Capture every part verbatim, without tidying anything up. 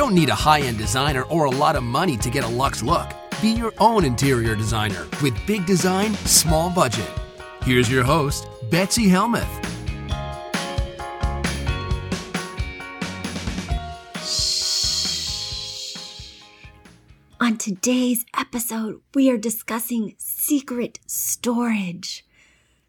don't need a high-end designer or a lot of money to get a luxe look. Be your own interior designer with Big Design, Small Budget. Here's your host, Betsy Helmuth. On today's episode, we are discussing secret storage.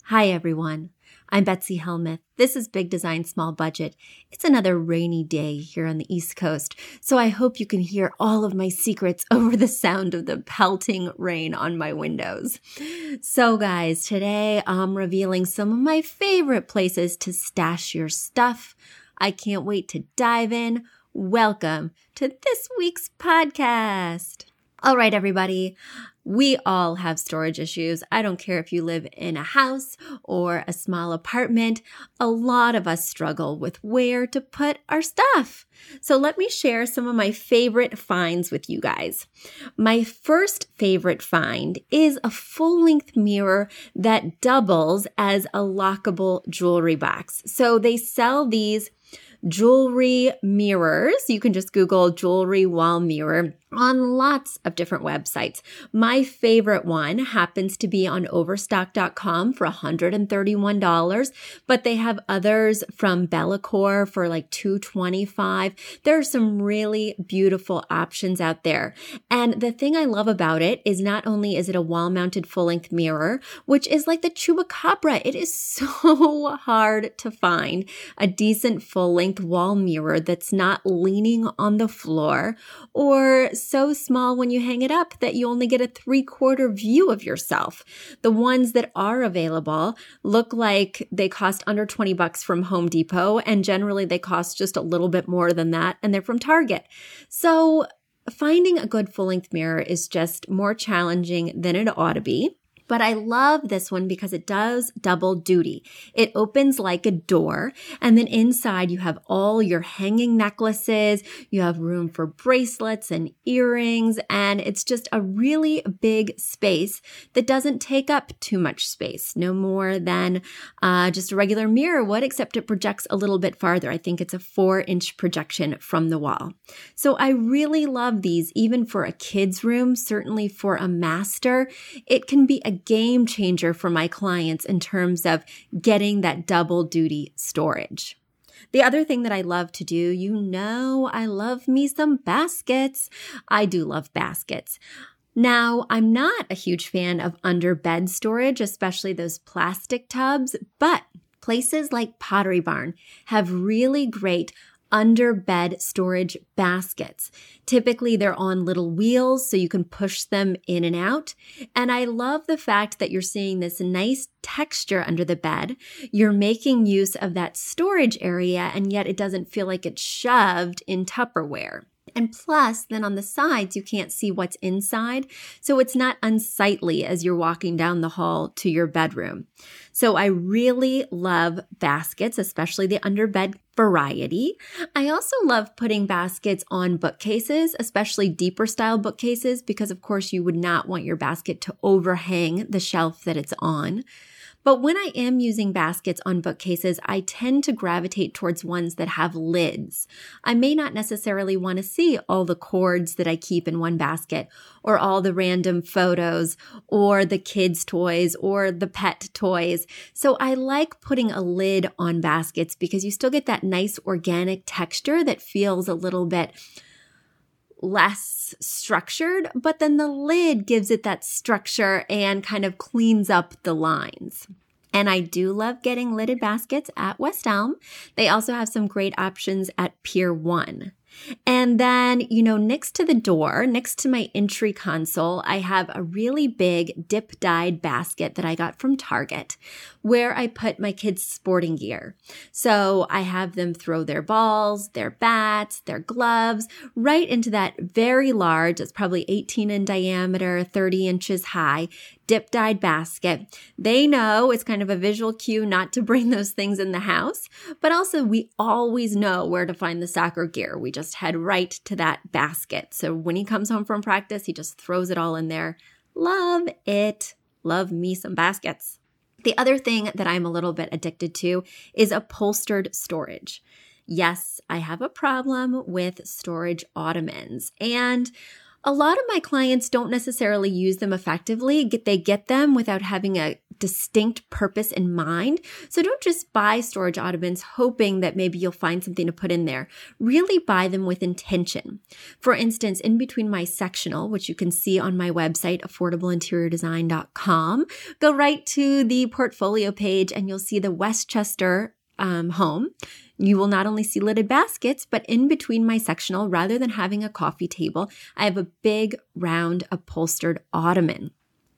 Hi, everyone. I'm Betsy Helmuth. This is Big Design Small Budget. It's another rainy day here on the East Coast, so I hope you can hear all of my secrets over the sound of the pelting rain on my windows. So guys, today I'm revealing some of my favorite places to stash your stuff. I can't wait to dive in. Welcome to this week's podcast. All right, everybody. We all have storage issues. I don't care if you live in a house or a small apartment. A lot of us struggle with where to put our stuff. So let me share some of my favorite finds with you guys. My first favorite find is a full-length mirror that doubles as a lockable jewelry box. So they sell these jewelry mirrors. You can just Google jewelry wall mirror on lots of different websites. My favorite one happens to be on overstock dot com for one hundred thirty-one dollars, but they have others from Bellacore for like two hundred twenty-five dollars. There are some really beautiful options out there. And the thing I love about it is not only is it a wall-mounted full-length mirror, which is like the chupacabra. It is so hard to find a decent full-length wall mirror that's not leaning on the floor or so small when you hang it up that you only get a three-quarter view of yourself. The ones that are available look like they cost under twenty bucks from Home Depot, and generally they cost just a little bit more than that, and they're from Target. So finding a good full-length mirror is just more challenging than it ought to be. But I love this one because it does double duty. It opens like a door, and then inside you have all your hanging necklaces, you have room for bracelets and earrings, and it's just a really big space that doesn't take up too much space, no more than uh, just a regular mirror would, except it projects a little bit farther. I think it's a four-inch projection from the wall. So I really love these, even for a kid's room, certainly for a master. It can be a game changer for my clients in terms of getting that double duty storage. The other thing that I love to do, you know, I love me some baskets. I do love baskets. Now, I'm not a huge fan of under bed storage, especially those plastic tubs, but places like Pottery Barn have really great under bed storage baskets. Typically, they're on little wheels so you can push them in and out. And I love the fact that you're seeing this nice texture under the bed. You're making use of that storage area, and yet it doesn't feel like it's shoved in Tupperware. And plus, then on the sides, you can't see what's inside, so it's not unsightly as you're walking down the hall to your bedroom. So I really love baskets, especially the underbed variety. I also love putting baskets on bookcases, especially deeper style bookcases, because of course you would not want your basket to overhang the shelf that it's on. But when I am using baskets on bookcases, I tend to gravitate towards ones that have lids. I may not necessarily want to see all the cords that I keep in one basket, or all the random photos, or the kids' toys, or the pet toys. So I like putting a lid on baskets because you still get that nice organic texture that feels a little bit less structured, but then the lid gives it that structure and kind of cleans up the lines. And I do love getting lidded baskets at West Elm. They also have some great options at Pier One. And then, you know, next to the door, next to my entry console, I have a really big dip-dyed basket that I got from Target where I put my kids' sporting gear. So I have them throw their balls, their bats, their gloves right into that very large, it's probably eighteen in diameter, thirty inches high, dip-dyed basket. They know it's kind of a visual cue not to bring those things in the house, but also we always know where to find the soccer gear. We just Just head right to that basket. So when he comes home from practice, he just throws it all in there. Love it. Love me some baskets. The other thing that I'm a little bit addicted to is upholstered storage. yes, I have a problem with storage ottomans. And a lot of my clients don't necessarily use them effectively. They get them without having a distinct purpose in mind. So don't just buy storage ottomans hoping that maybe you'll find something to put in there. Really buy them with intention. For instance, in between my sectional, which you can see on my website, affordable interior design dot com, go right to the portfolio page and you'll see the Westchester um, home. You will not only see lidded baskets, but in between my sectional, rather than having a coffee table, I have a big round upholstered ottoman.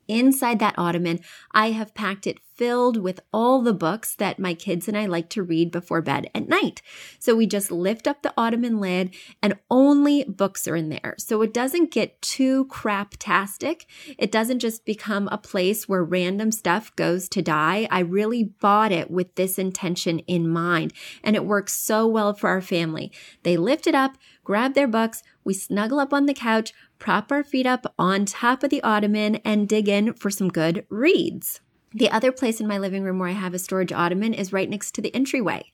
Inside that ottoman, I have packed it filled with all the books that my kids and I like to read before bed at night. So we just lift up the ottoman lid and only books are in there. So it doesn't get too craptastic. It doesn't just become a place where random stuff goes to die. I really bought it with this intention in mind, and it works so well for our family. They lift it up, grab their books, we snuggle up on the couch, prop our feet up on top of the ottoman, and dig in for some good reads. The other place in my living room where I have a storage ottoman is right next to the entryway.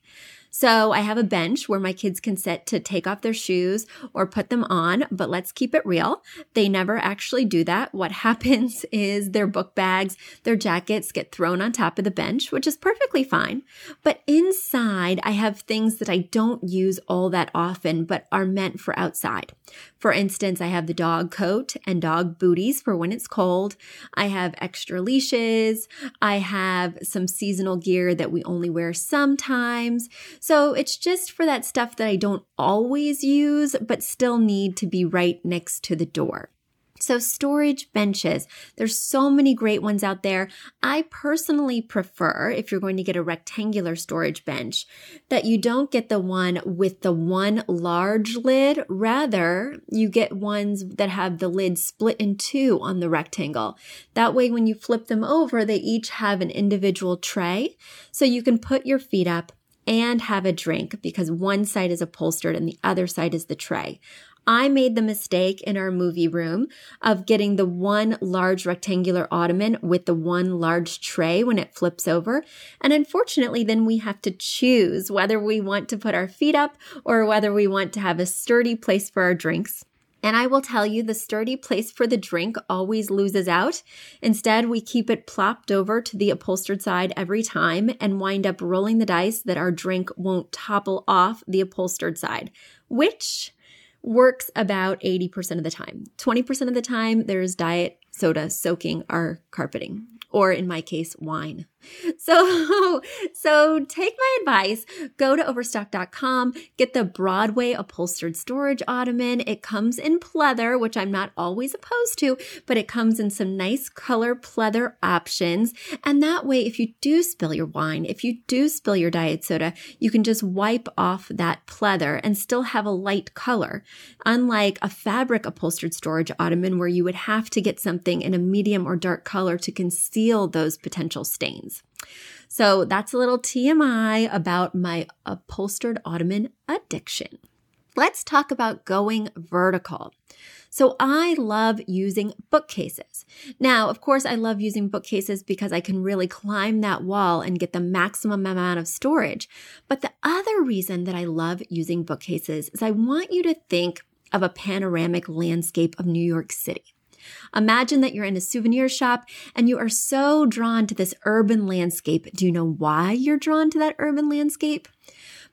So I have a bench where my kids can sit to take off their shoes or put them on, but let's keep it real. They never actually do that. What happens is their book bags, their jackets get thrown on top of the bench, which is perfectly fine. But inside, I have things that I don't use all that often, but are meant for outside. For instance, I have the dog coat and dog booties for when it's cold. I have extra leashes. I have some seasonal gear that we only wear sometimes. So it's just for that stuff that I don't always use, but still need to be right next to the door. So storage benches, there's so many great ones out there. I personally prefer, if you're going to get a rectangular storage bench, that you don't get the one with the one large lid. Rather, you get ones that have the lid split in two on the rectangle. That way, when you flip them over, they each have an individual tray. So you can put your feet up and have a drink because one side is upholstered and the other side is the tray. I made the mistake in our movie room of getting the one large rectangular ottoman with the one large tray when it flips over. And unfortunately, then we have to choose whether we want to put our feet up or whether we want to have a sturdy place for our drinks. And I will tell you, the sturdy place for the drink always loses out. Instead, we keep it plopped over to the upholstered side every time and wind up rolling the dice that our drink won't topple off the upholstered side, which works about eighty percent of the time. twenty percent of the time, there's diet soda soaking our carpeting, or in my case, wine. So, so take my advice, go to overstock dot com, get the Broadway upholstered storage ottoman. It comes in pleather, which I'm not always opposed to, but it comes in some nice color pleather options. And that way, if you do spill your wine, if you do spill your diet soda, you can just wipe off that pleather and still have a light color. Unlike a fabric upholstered storage ottoman where you would have to get something in a medium or dark color to conceal those potential stains. So that's a little T M I about my upholstered ottoman addiction. Let's talk about going vertical. So I love using bookcases. Now, of course, I love using bookcases because I can really climb that wall and get the maximum amount of storage. But the other reason that I love using bookcases is I want you to think of a panoramic landscape of New York City. Imagine that you're in a souvenir shop and you are so drawn to this urban landscape. Do you know why you're drawn to that urban landscape?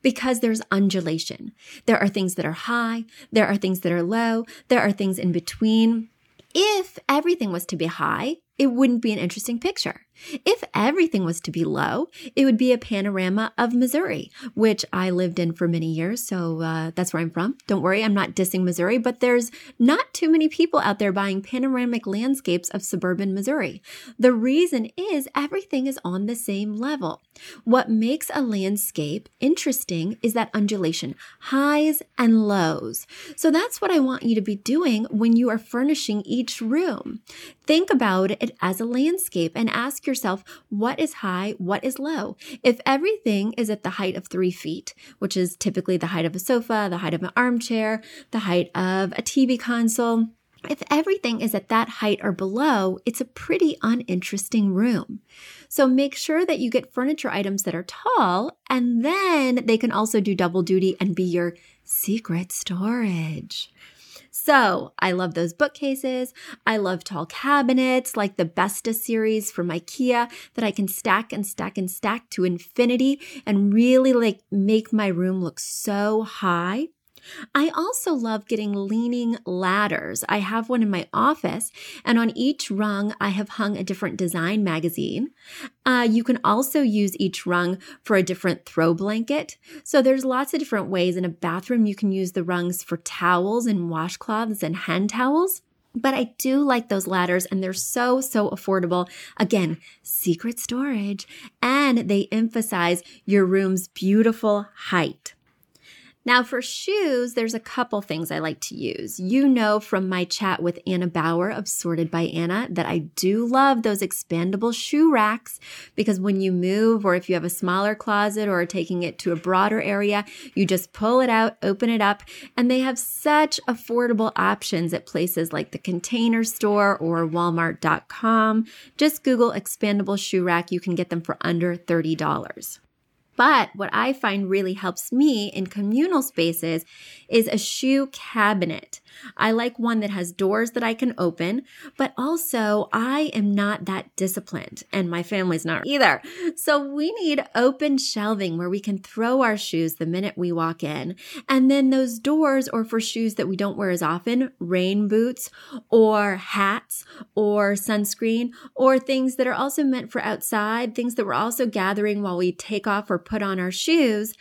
Because there's undulation. There are things that are high. There are things that are low. There are things in between. If everything was to be high, it wouldn't be an interesting picture. If everything was to be low, it would be a panorama of Missouri, which I lived in for many years, so uh, that's where I'm from. Don't worry, I'm not dissing Missouri, but there's not too many people out there buying panoramic landscapes of suburban Missouri. The reason is everything is on the same level. What makes a landscape interesting is that undulation, highs and lows. So that's what I want you to be doing when you are furnishing each room. Think about it as a landscape and ask yourself, what is high, what is low? If everything is at the height of three feet, which is typically the height of a sofa, the height of an armchair, the height of a T V console, If everything is at that height or below, it's a pretty uninteresting room. So make sure that you get furniture items that are tall, and then they can also do double duty and be your secret storage. So I love those bookcases. I love tall cabinets like the Besta series from IKEA that I can stack and stack and stack to infinity and really like make my room look so high. I also love getting leaning ladders. I have one in my office, and on each rung, I have hung a different design magazine. Uh, you can also use each rung for a different throw blanket. So there's lots of different ways. In a bathroom, you can use the rungs for towels and washcloths and hand towels. But I do like those ladders, and they're so, so affordable. Again, secret storage, and they emphasize your room's beautiful height. Now for shoes, there's a couple things I like to use. You know from my chat with Anna Bauer of Sorted by Anna that I do love those expandable shoe racks, because when you move or if you have a smaller closet or are taking it to a broader area, you just pull it out, open it up, and they have such affordable options at places like the Container Store or Walmart dot com. Just Google expandable shoe rack. You can get them for under thirty dollars. But what I find really helps me in communal spaces is a shoe cabinet. I like one that has doors that I can open, but also I am not that disciplined, and my family's not either. So we need open shelving where we can throw our shoes the minute we walk in. And then those doors are for shoes that we don't wear as often, rain boots or hats or sunscreen or things that are also meant for outside, things that we're also gathering while we take off or put on our shoes,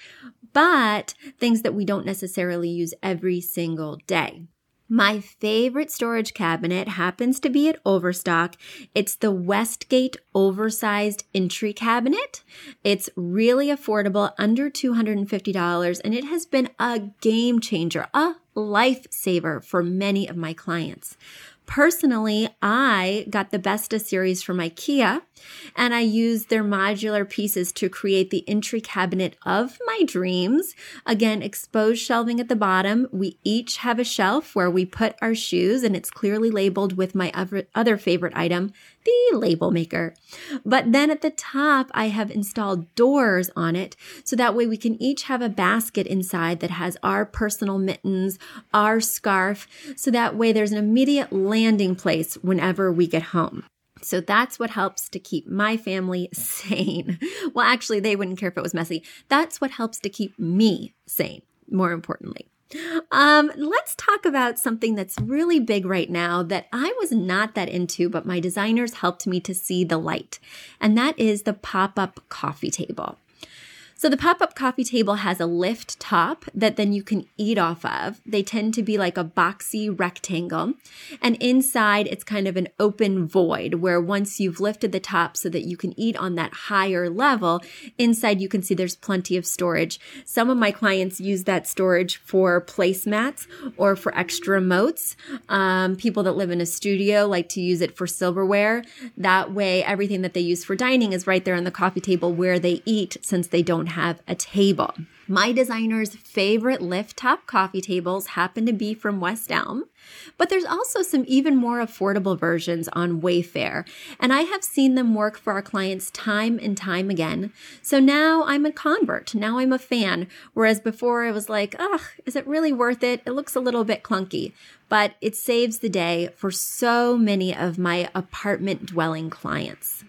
but things that we don't necessarily use every single day. My favorite storage cabinet happens to be at Overstock. It's the Westgate Oversized Entry Cabinet. It's really affordable, under two hundred fifty dollars, and it has been a game changer, a lifesaver for many of my clients. Personally, I got the Besta series from IKEA, and I used their modular pieces to create the entry cabinet of my dreams. Again, exposed shelving at the bottom. We each have a shelf where we put our shoes, and it's clearly labeled with my other favorite item, the label maker. But then at the top, I have installed doors on it, so that way we can each have a basket inside that has our personal mittens, our scarf, so that way there's an immediate landing place whenever we get home. So that's what helps to keep my family sane. Well, actually, they wouldn't care if it was messy. That's what helps to keep me sane, more importantly. Um, let's talk about something that's really big right now that I was not that into, but my designers helped me to see the light, and that is the pop-up coffee table. So the pop-up coffee table has a lift top that then you can eat off of. They tend to be like a boxy rectangle. And inside, it's kind of an open void where once you've lifted the top so that you can eat on that higher level, inside you can see there's plenty of storage. Some of my clients use that storage for placemats or for extra moats. Um, people that live in a studio like to use it for silverware. That way, everything that they use for dining is right there on the coffee table where they eat, since they don't have a table. My designer's favorite lift top coffee tables happen to be from West Elm, but there's also some even more affordable versions on Wayfair, and I have seen them work for our clients time and time again. So now I'm a convert. Now I'm a fan, whereas before I was like, ugh, is it really worth it? It looks a little bit clunky, but it saves the day for so many of my apartment dwelling clients.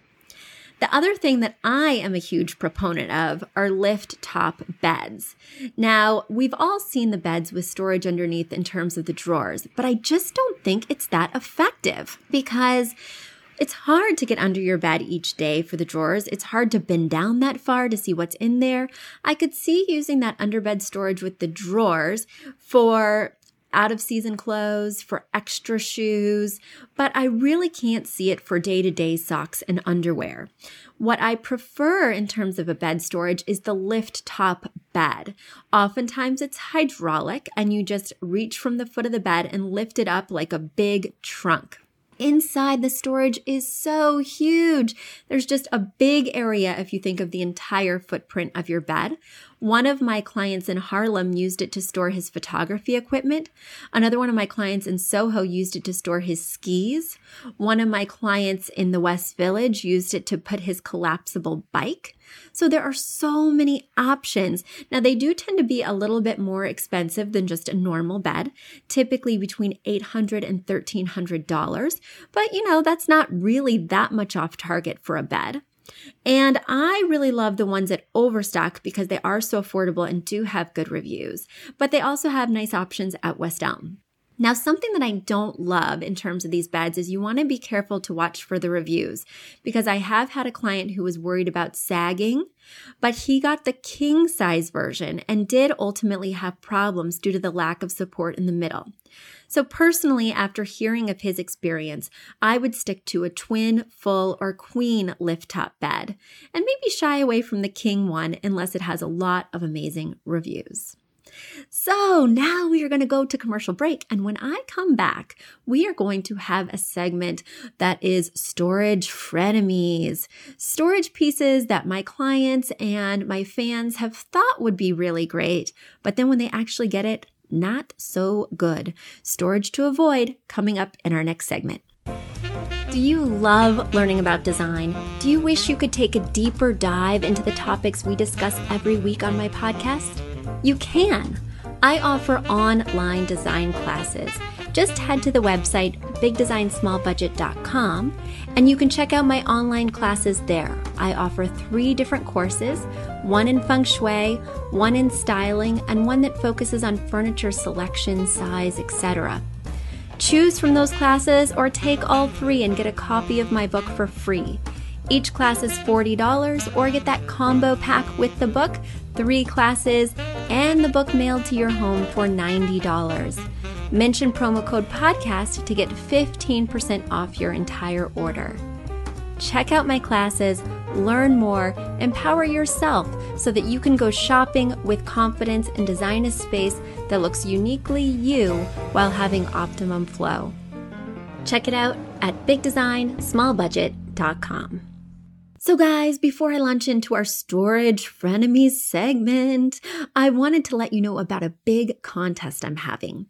The other thing that I am a huge proponent of are lift top beds. Now, we've all seen the beds with storage underneath in terms of the drawers, but I just don't think it's that effective because it's hard to get under your bed each day for the drawers. It's hard to bend down that far to see what's in there. I could see using that underbed storage with the drawers for out-of-season clothes, for extra shoes, but I really can't see it for day-to-day socks and underwear. What I prefer in terms of a bed storage is the lift top bed. Oftentimes it's hydraulic and you just reach from the foot of the bed and lift it up like a big trunk. Inside, the storage is so huge. There's just a big area if you think of the entire footprint of your bed. One of my clients in Harlem used it to store his photography equipment. Another one of my clients in Soho used it to store his skis. One of my clients in the West Village used it to put his collapsible bike. So there are so many options. Now, they do tend to be a little bit more expensive than just a normal bed, typically between eight hundred dollars and thirteen hundred dollars. But, you know, that's not really that much off Target for a bed. And I really love the ones at Overstock because they are so affordable and do have good reviews. But they also have nice options at West Elm. Now, something that I don't love in terms of these beds is you want to be careful to watch for the reviews, because I have had a client who was worried about sagging, but he got the king size version and did ultimately have problems due to the lack of support in the middle. So personally, after hearing of his experience, I would stick to a twin, full, or queen lift-top bed and maybe shy away from the king one unless it has a lot of amazing reviews. So now we are going to go to commercial break, and when I come back, we are going to have a segment that is storage frenemies, storage pieces that my clients and my fans have thought would be really great, but then when they actually get it, not so good. Storage to avoid, coming up in our next segment. Do you love learning about design? Do you wish you could take a deeper dive into the topics we discuss every week on my podcast? You can. I offer online design classes. Just head to the website big design small budget dot com and you can check out my online classes there. I offer three different courses, one in feng shui, one in styling, and one that focuses on furniture selection, size, et cetera. Choose from those classes or take all three and get a copy of my book for free. Each class is forty dollars, or get that combo pack with the book, three classes, and the book mailed to your home for ninety dollars. Mention promo code podcast to get fifteen percent off your entire order. Check out my classes, learn more, empower yourself so that you can go shopping with confidence and design a space that looks uniquely you while having optimum flow. Check it out at big design small budget dot com. So guys, before I launch into our storage frenemies segment, I wanted to let you know about a big contest I'm having.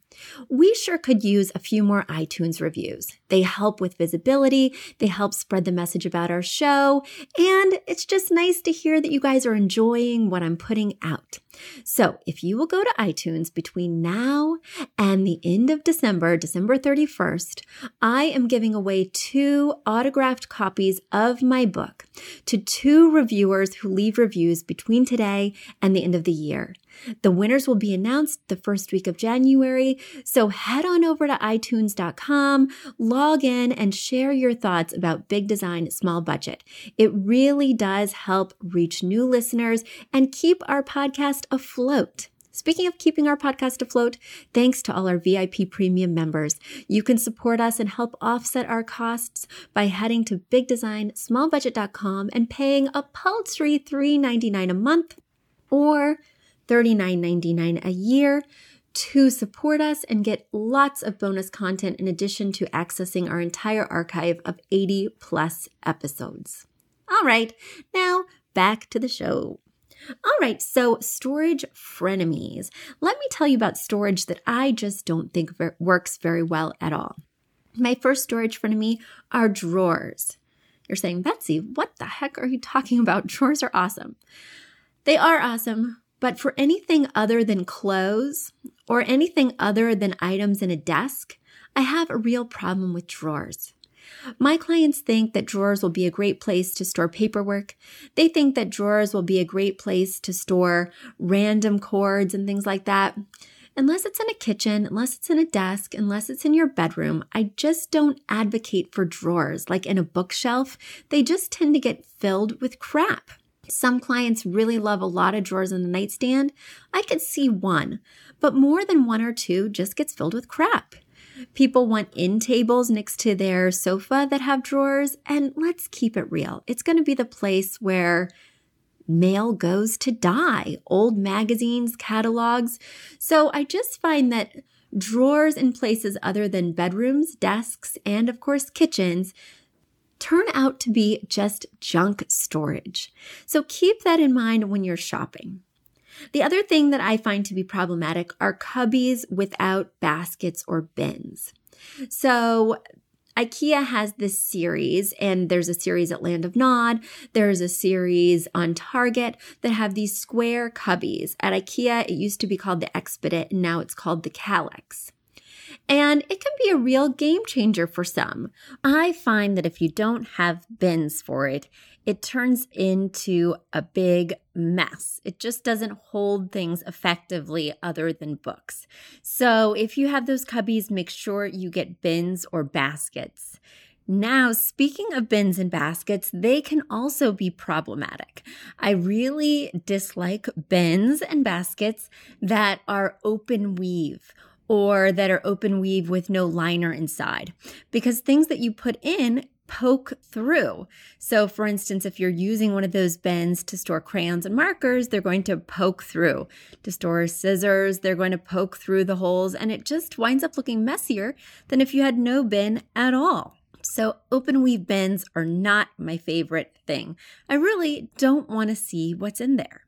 We sure could use a few more iTunes reviews. They help with visibility, they help spread the message about our show, and it's just nice to hear that you guys are enjoying what I'm putting out. So if you will go to iTunes between now and the end of December, December thirty-first, I am giving away two autographed copies of my book to two reviewers who leave reviews between today and the end of the year. The winners will be announced the first week of January, so head on over to i tunes dot com, log in, and share your thoughts about Big Design Small Budget. It really does help reach new listeners and keep our podcast afloat. Speaking of keeping our podcast afloat, thanks to all our V I P Premium members. You can support us and help offset our costs by heading to big design small budget dot com and paying a paltry three dollars and ninety-nine cents a month or thirty-nine dollars and ninety-nine cents a year to support us and get lots of bonus content in addition to accessing our entire archive of eighty plus episodes. All right, now back to the show. All right, so storage frenemies. Let me tell you about storage that I just don't think works very well at all. My first storage frenemy are drawers. You're saying, Betsy, what the heck are you talking about? Drawers are awesome. They are awesome, but for anything other than clothes or anything other than items in a desk, I have a real problem with drawers. My clients think that drawers will be a great place to store paperwork. They think that drawers will be a great place to store random cords and things like that. Unless it's in a kitchen, unless it's in a desk, unless it's in your bedroom, I just don't advocate for drawers. Like in a bookshelf, they just tend to get filled with crap. Some clients really love a lot of drawers in the nightstand. I could see one, but more than one or two just gets filled with crap. People want end tables next to their sofa that have drawers, and let's keep it real. It's going to be the place where mail goes to die, old magazines, catalogs. So I just find that drawers in places other than bedrooms, desks, and of course kitchens turn out to be just junk storage. So keep that in mind when you're shopping. The other thing that I find to be problematic are cubbies without baskets or bins. So IKEA has this series, and there's a series at Land of Nod. There's a series on Target that have these square cubbies. At IKEA, it used to be called the Expedite, and now it's called the Kallax. And it can be a real game changer for some. I find that if you don't have bins for it, it turns into a big mess. It just doesn't hold things effectively other than books. So if you have those cubbies, make sure you get bins or baskets. Now, speaking of bins and baskets, they can also be problematic. I really dislike bins and baskets that are open weave, or that are open weave with no liner inside, because things that you put in poke through. So for instance, if you're using one of those bins to store crayons and markers, they're going to poke through. To store scissors, they're going to poke through the holes, and it just winds up looking messier than if you had no bin at all. So open weave bins are not my favorite thing. I really don't want to see what's in there.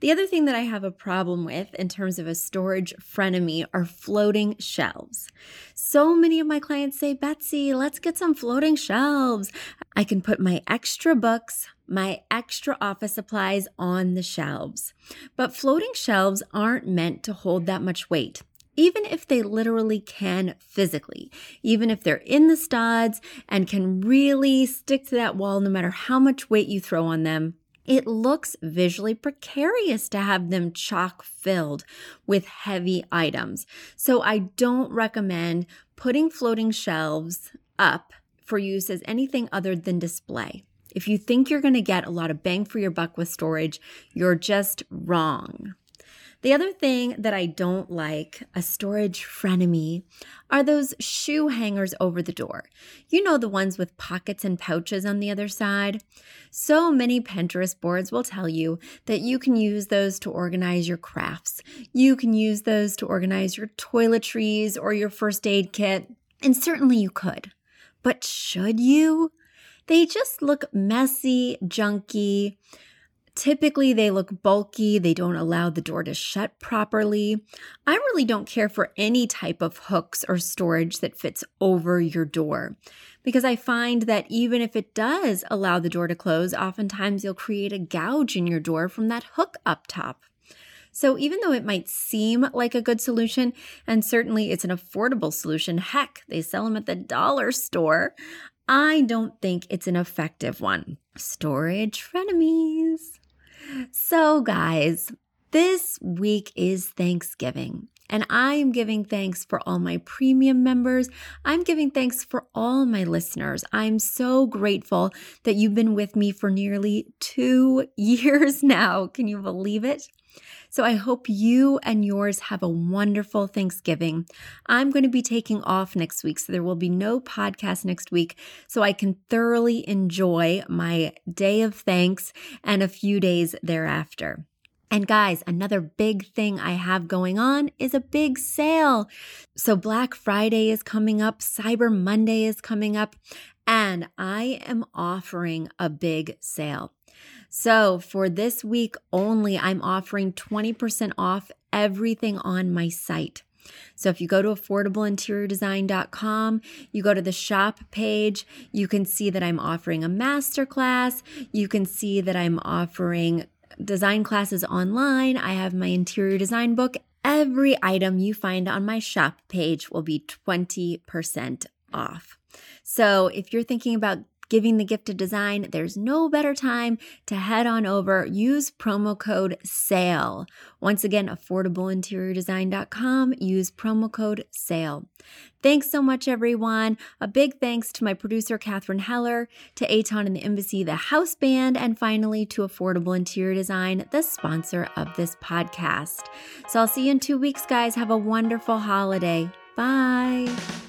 The other thing that I have a problem with in terms of a storage frenemy are floating shelves. So many of my clients say, Betsy, let's get some floating shelves. I can put my extra books, my extra office supplies on the shelves. But floating shelves aren't meant to hold that much weight, even if they literally can physically, even if they're in the studs and can really stick to that wall no matter how much weight you throw on them. It looks visually precarious to have them chock filled with heavy items. So I don't recommend putting floating shelves up for use as anything other than display. If you think you're going to get a lot of bang for your buck with storage, you're just wrong. The other thing that I don't like, a storage frenemy, are those shoe hangers over the door. You know, the ones with pockets and pouches on the other side. So many Pinterest boards will tell you that you can use those to organize your crafts. You can use those to organize your toiletries or your first aid kit, and certainly you could. But should you? They just look messy, junky. Typically, they look bulky. They don't allow the door to shut properly. I really don't care for any type of hooks or storage that fits over your door, because I find that even if it does allow the door to close, oftentimes you'll create a gouge in your door from that hook up top. So even though it might seem like a good solution, and certainly it's an affordable solution, heck, they sell them at the dollar store, I don't think it's an effective one. Storage frenemies. So guys, this week is Thanksgiving, and I am giving thanks for all my premium members. I'm giving thanks for all my listeners. I'm so grateful that you've been with me for nearly two years now. Can you believe it? So I hope you and yours have a wonderful Thanksgiving. I'm going to be taking off next week, so there will be no podcast next week, so I can thoroughly enjoy my day of thanks and a few days thereafter. And guys, another big thing I have going on is a big sale. So Black Friday is coming up, Cyber Monday is coming up, and I am offering a big sale. So for this week only, I'm offering twenty percent off everything on my site. So if you go to affordable interior design dot com, you go to the shop page, you can see that I'm offering a masterclass. You can see that I'm offering design classes online. I have my interior design book. Every item you find on my shop page will be twenty percent off. So if you're thinking about giving the gift of design, there's no better time to head on over. Use promo code SALE. Once again, affordable interior design dot com. Use promo code SALE. Thanks so much, everyone. A big thanks to my producer, Catherine Heller, to Eitan and the Embassy, the house band, and finally to Affordable Interior Design, the sponsor of this podcast. So I'll see you in two weeks, guys. Have a wonderful holiday. Bye.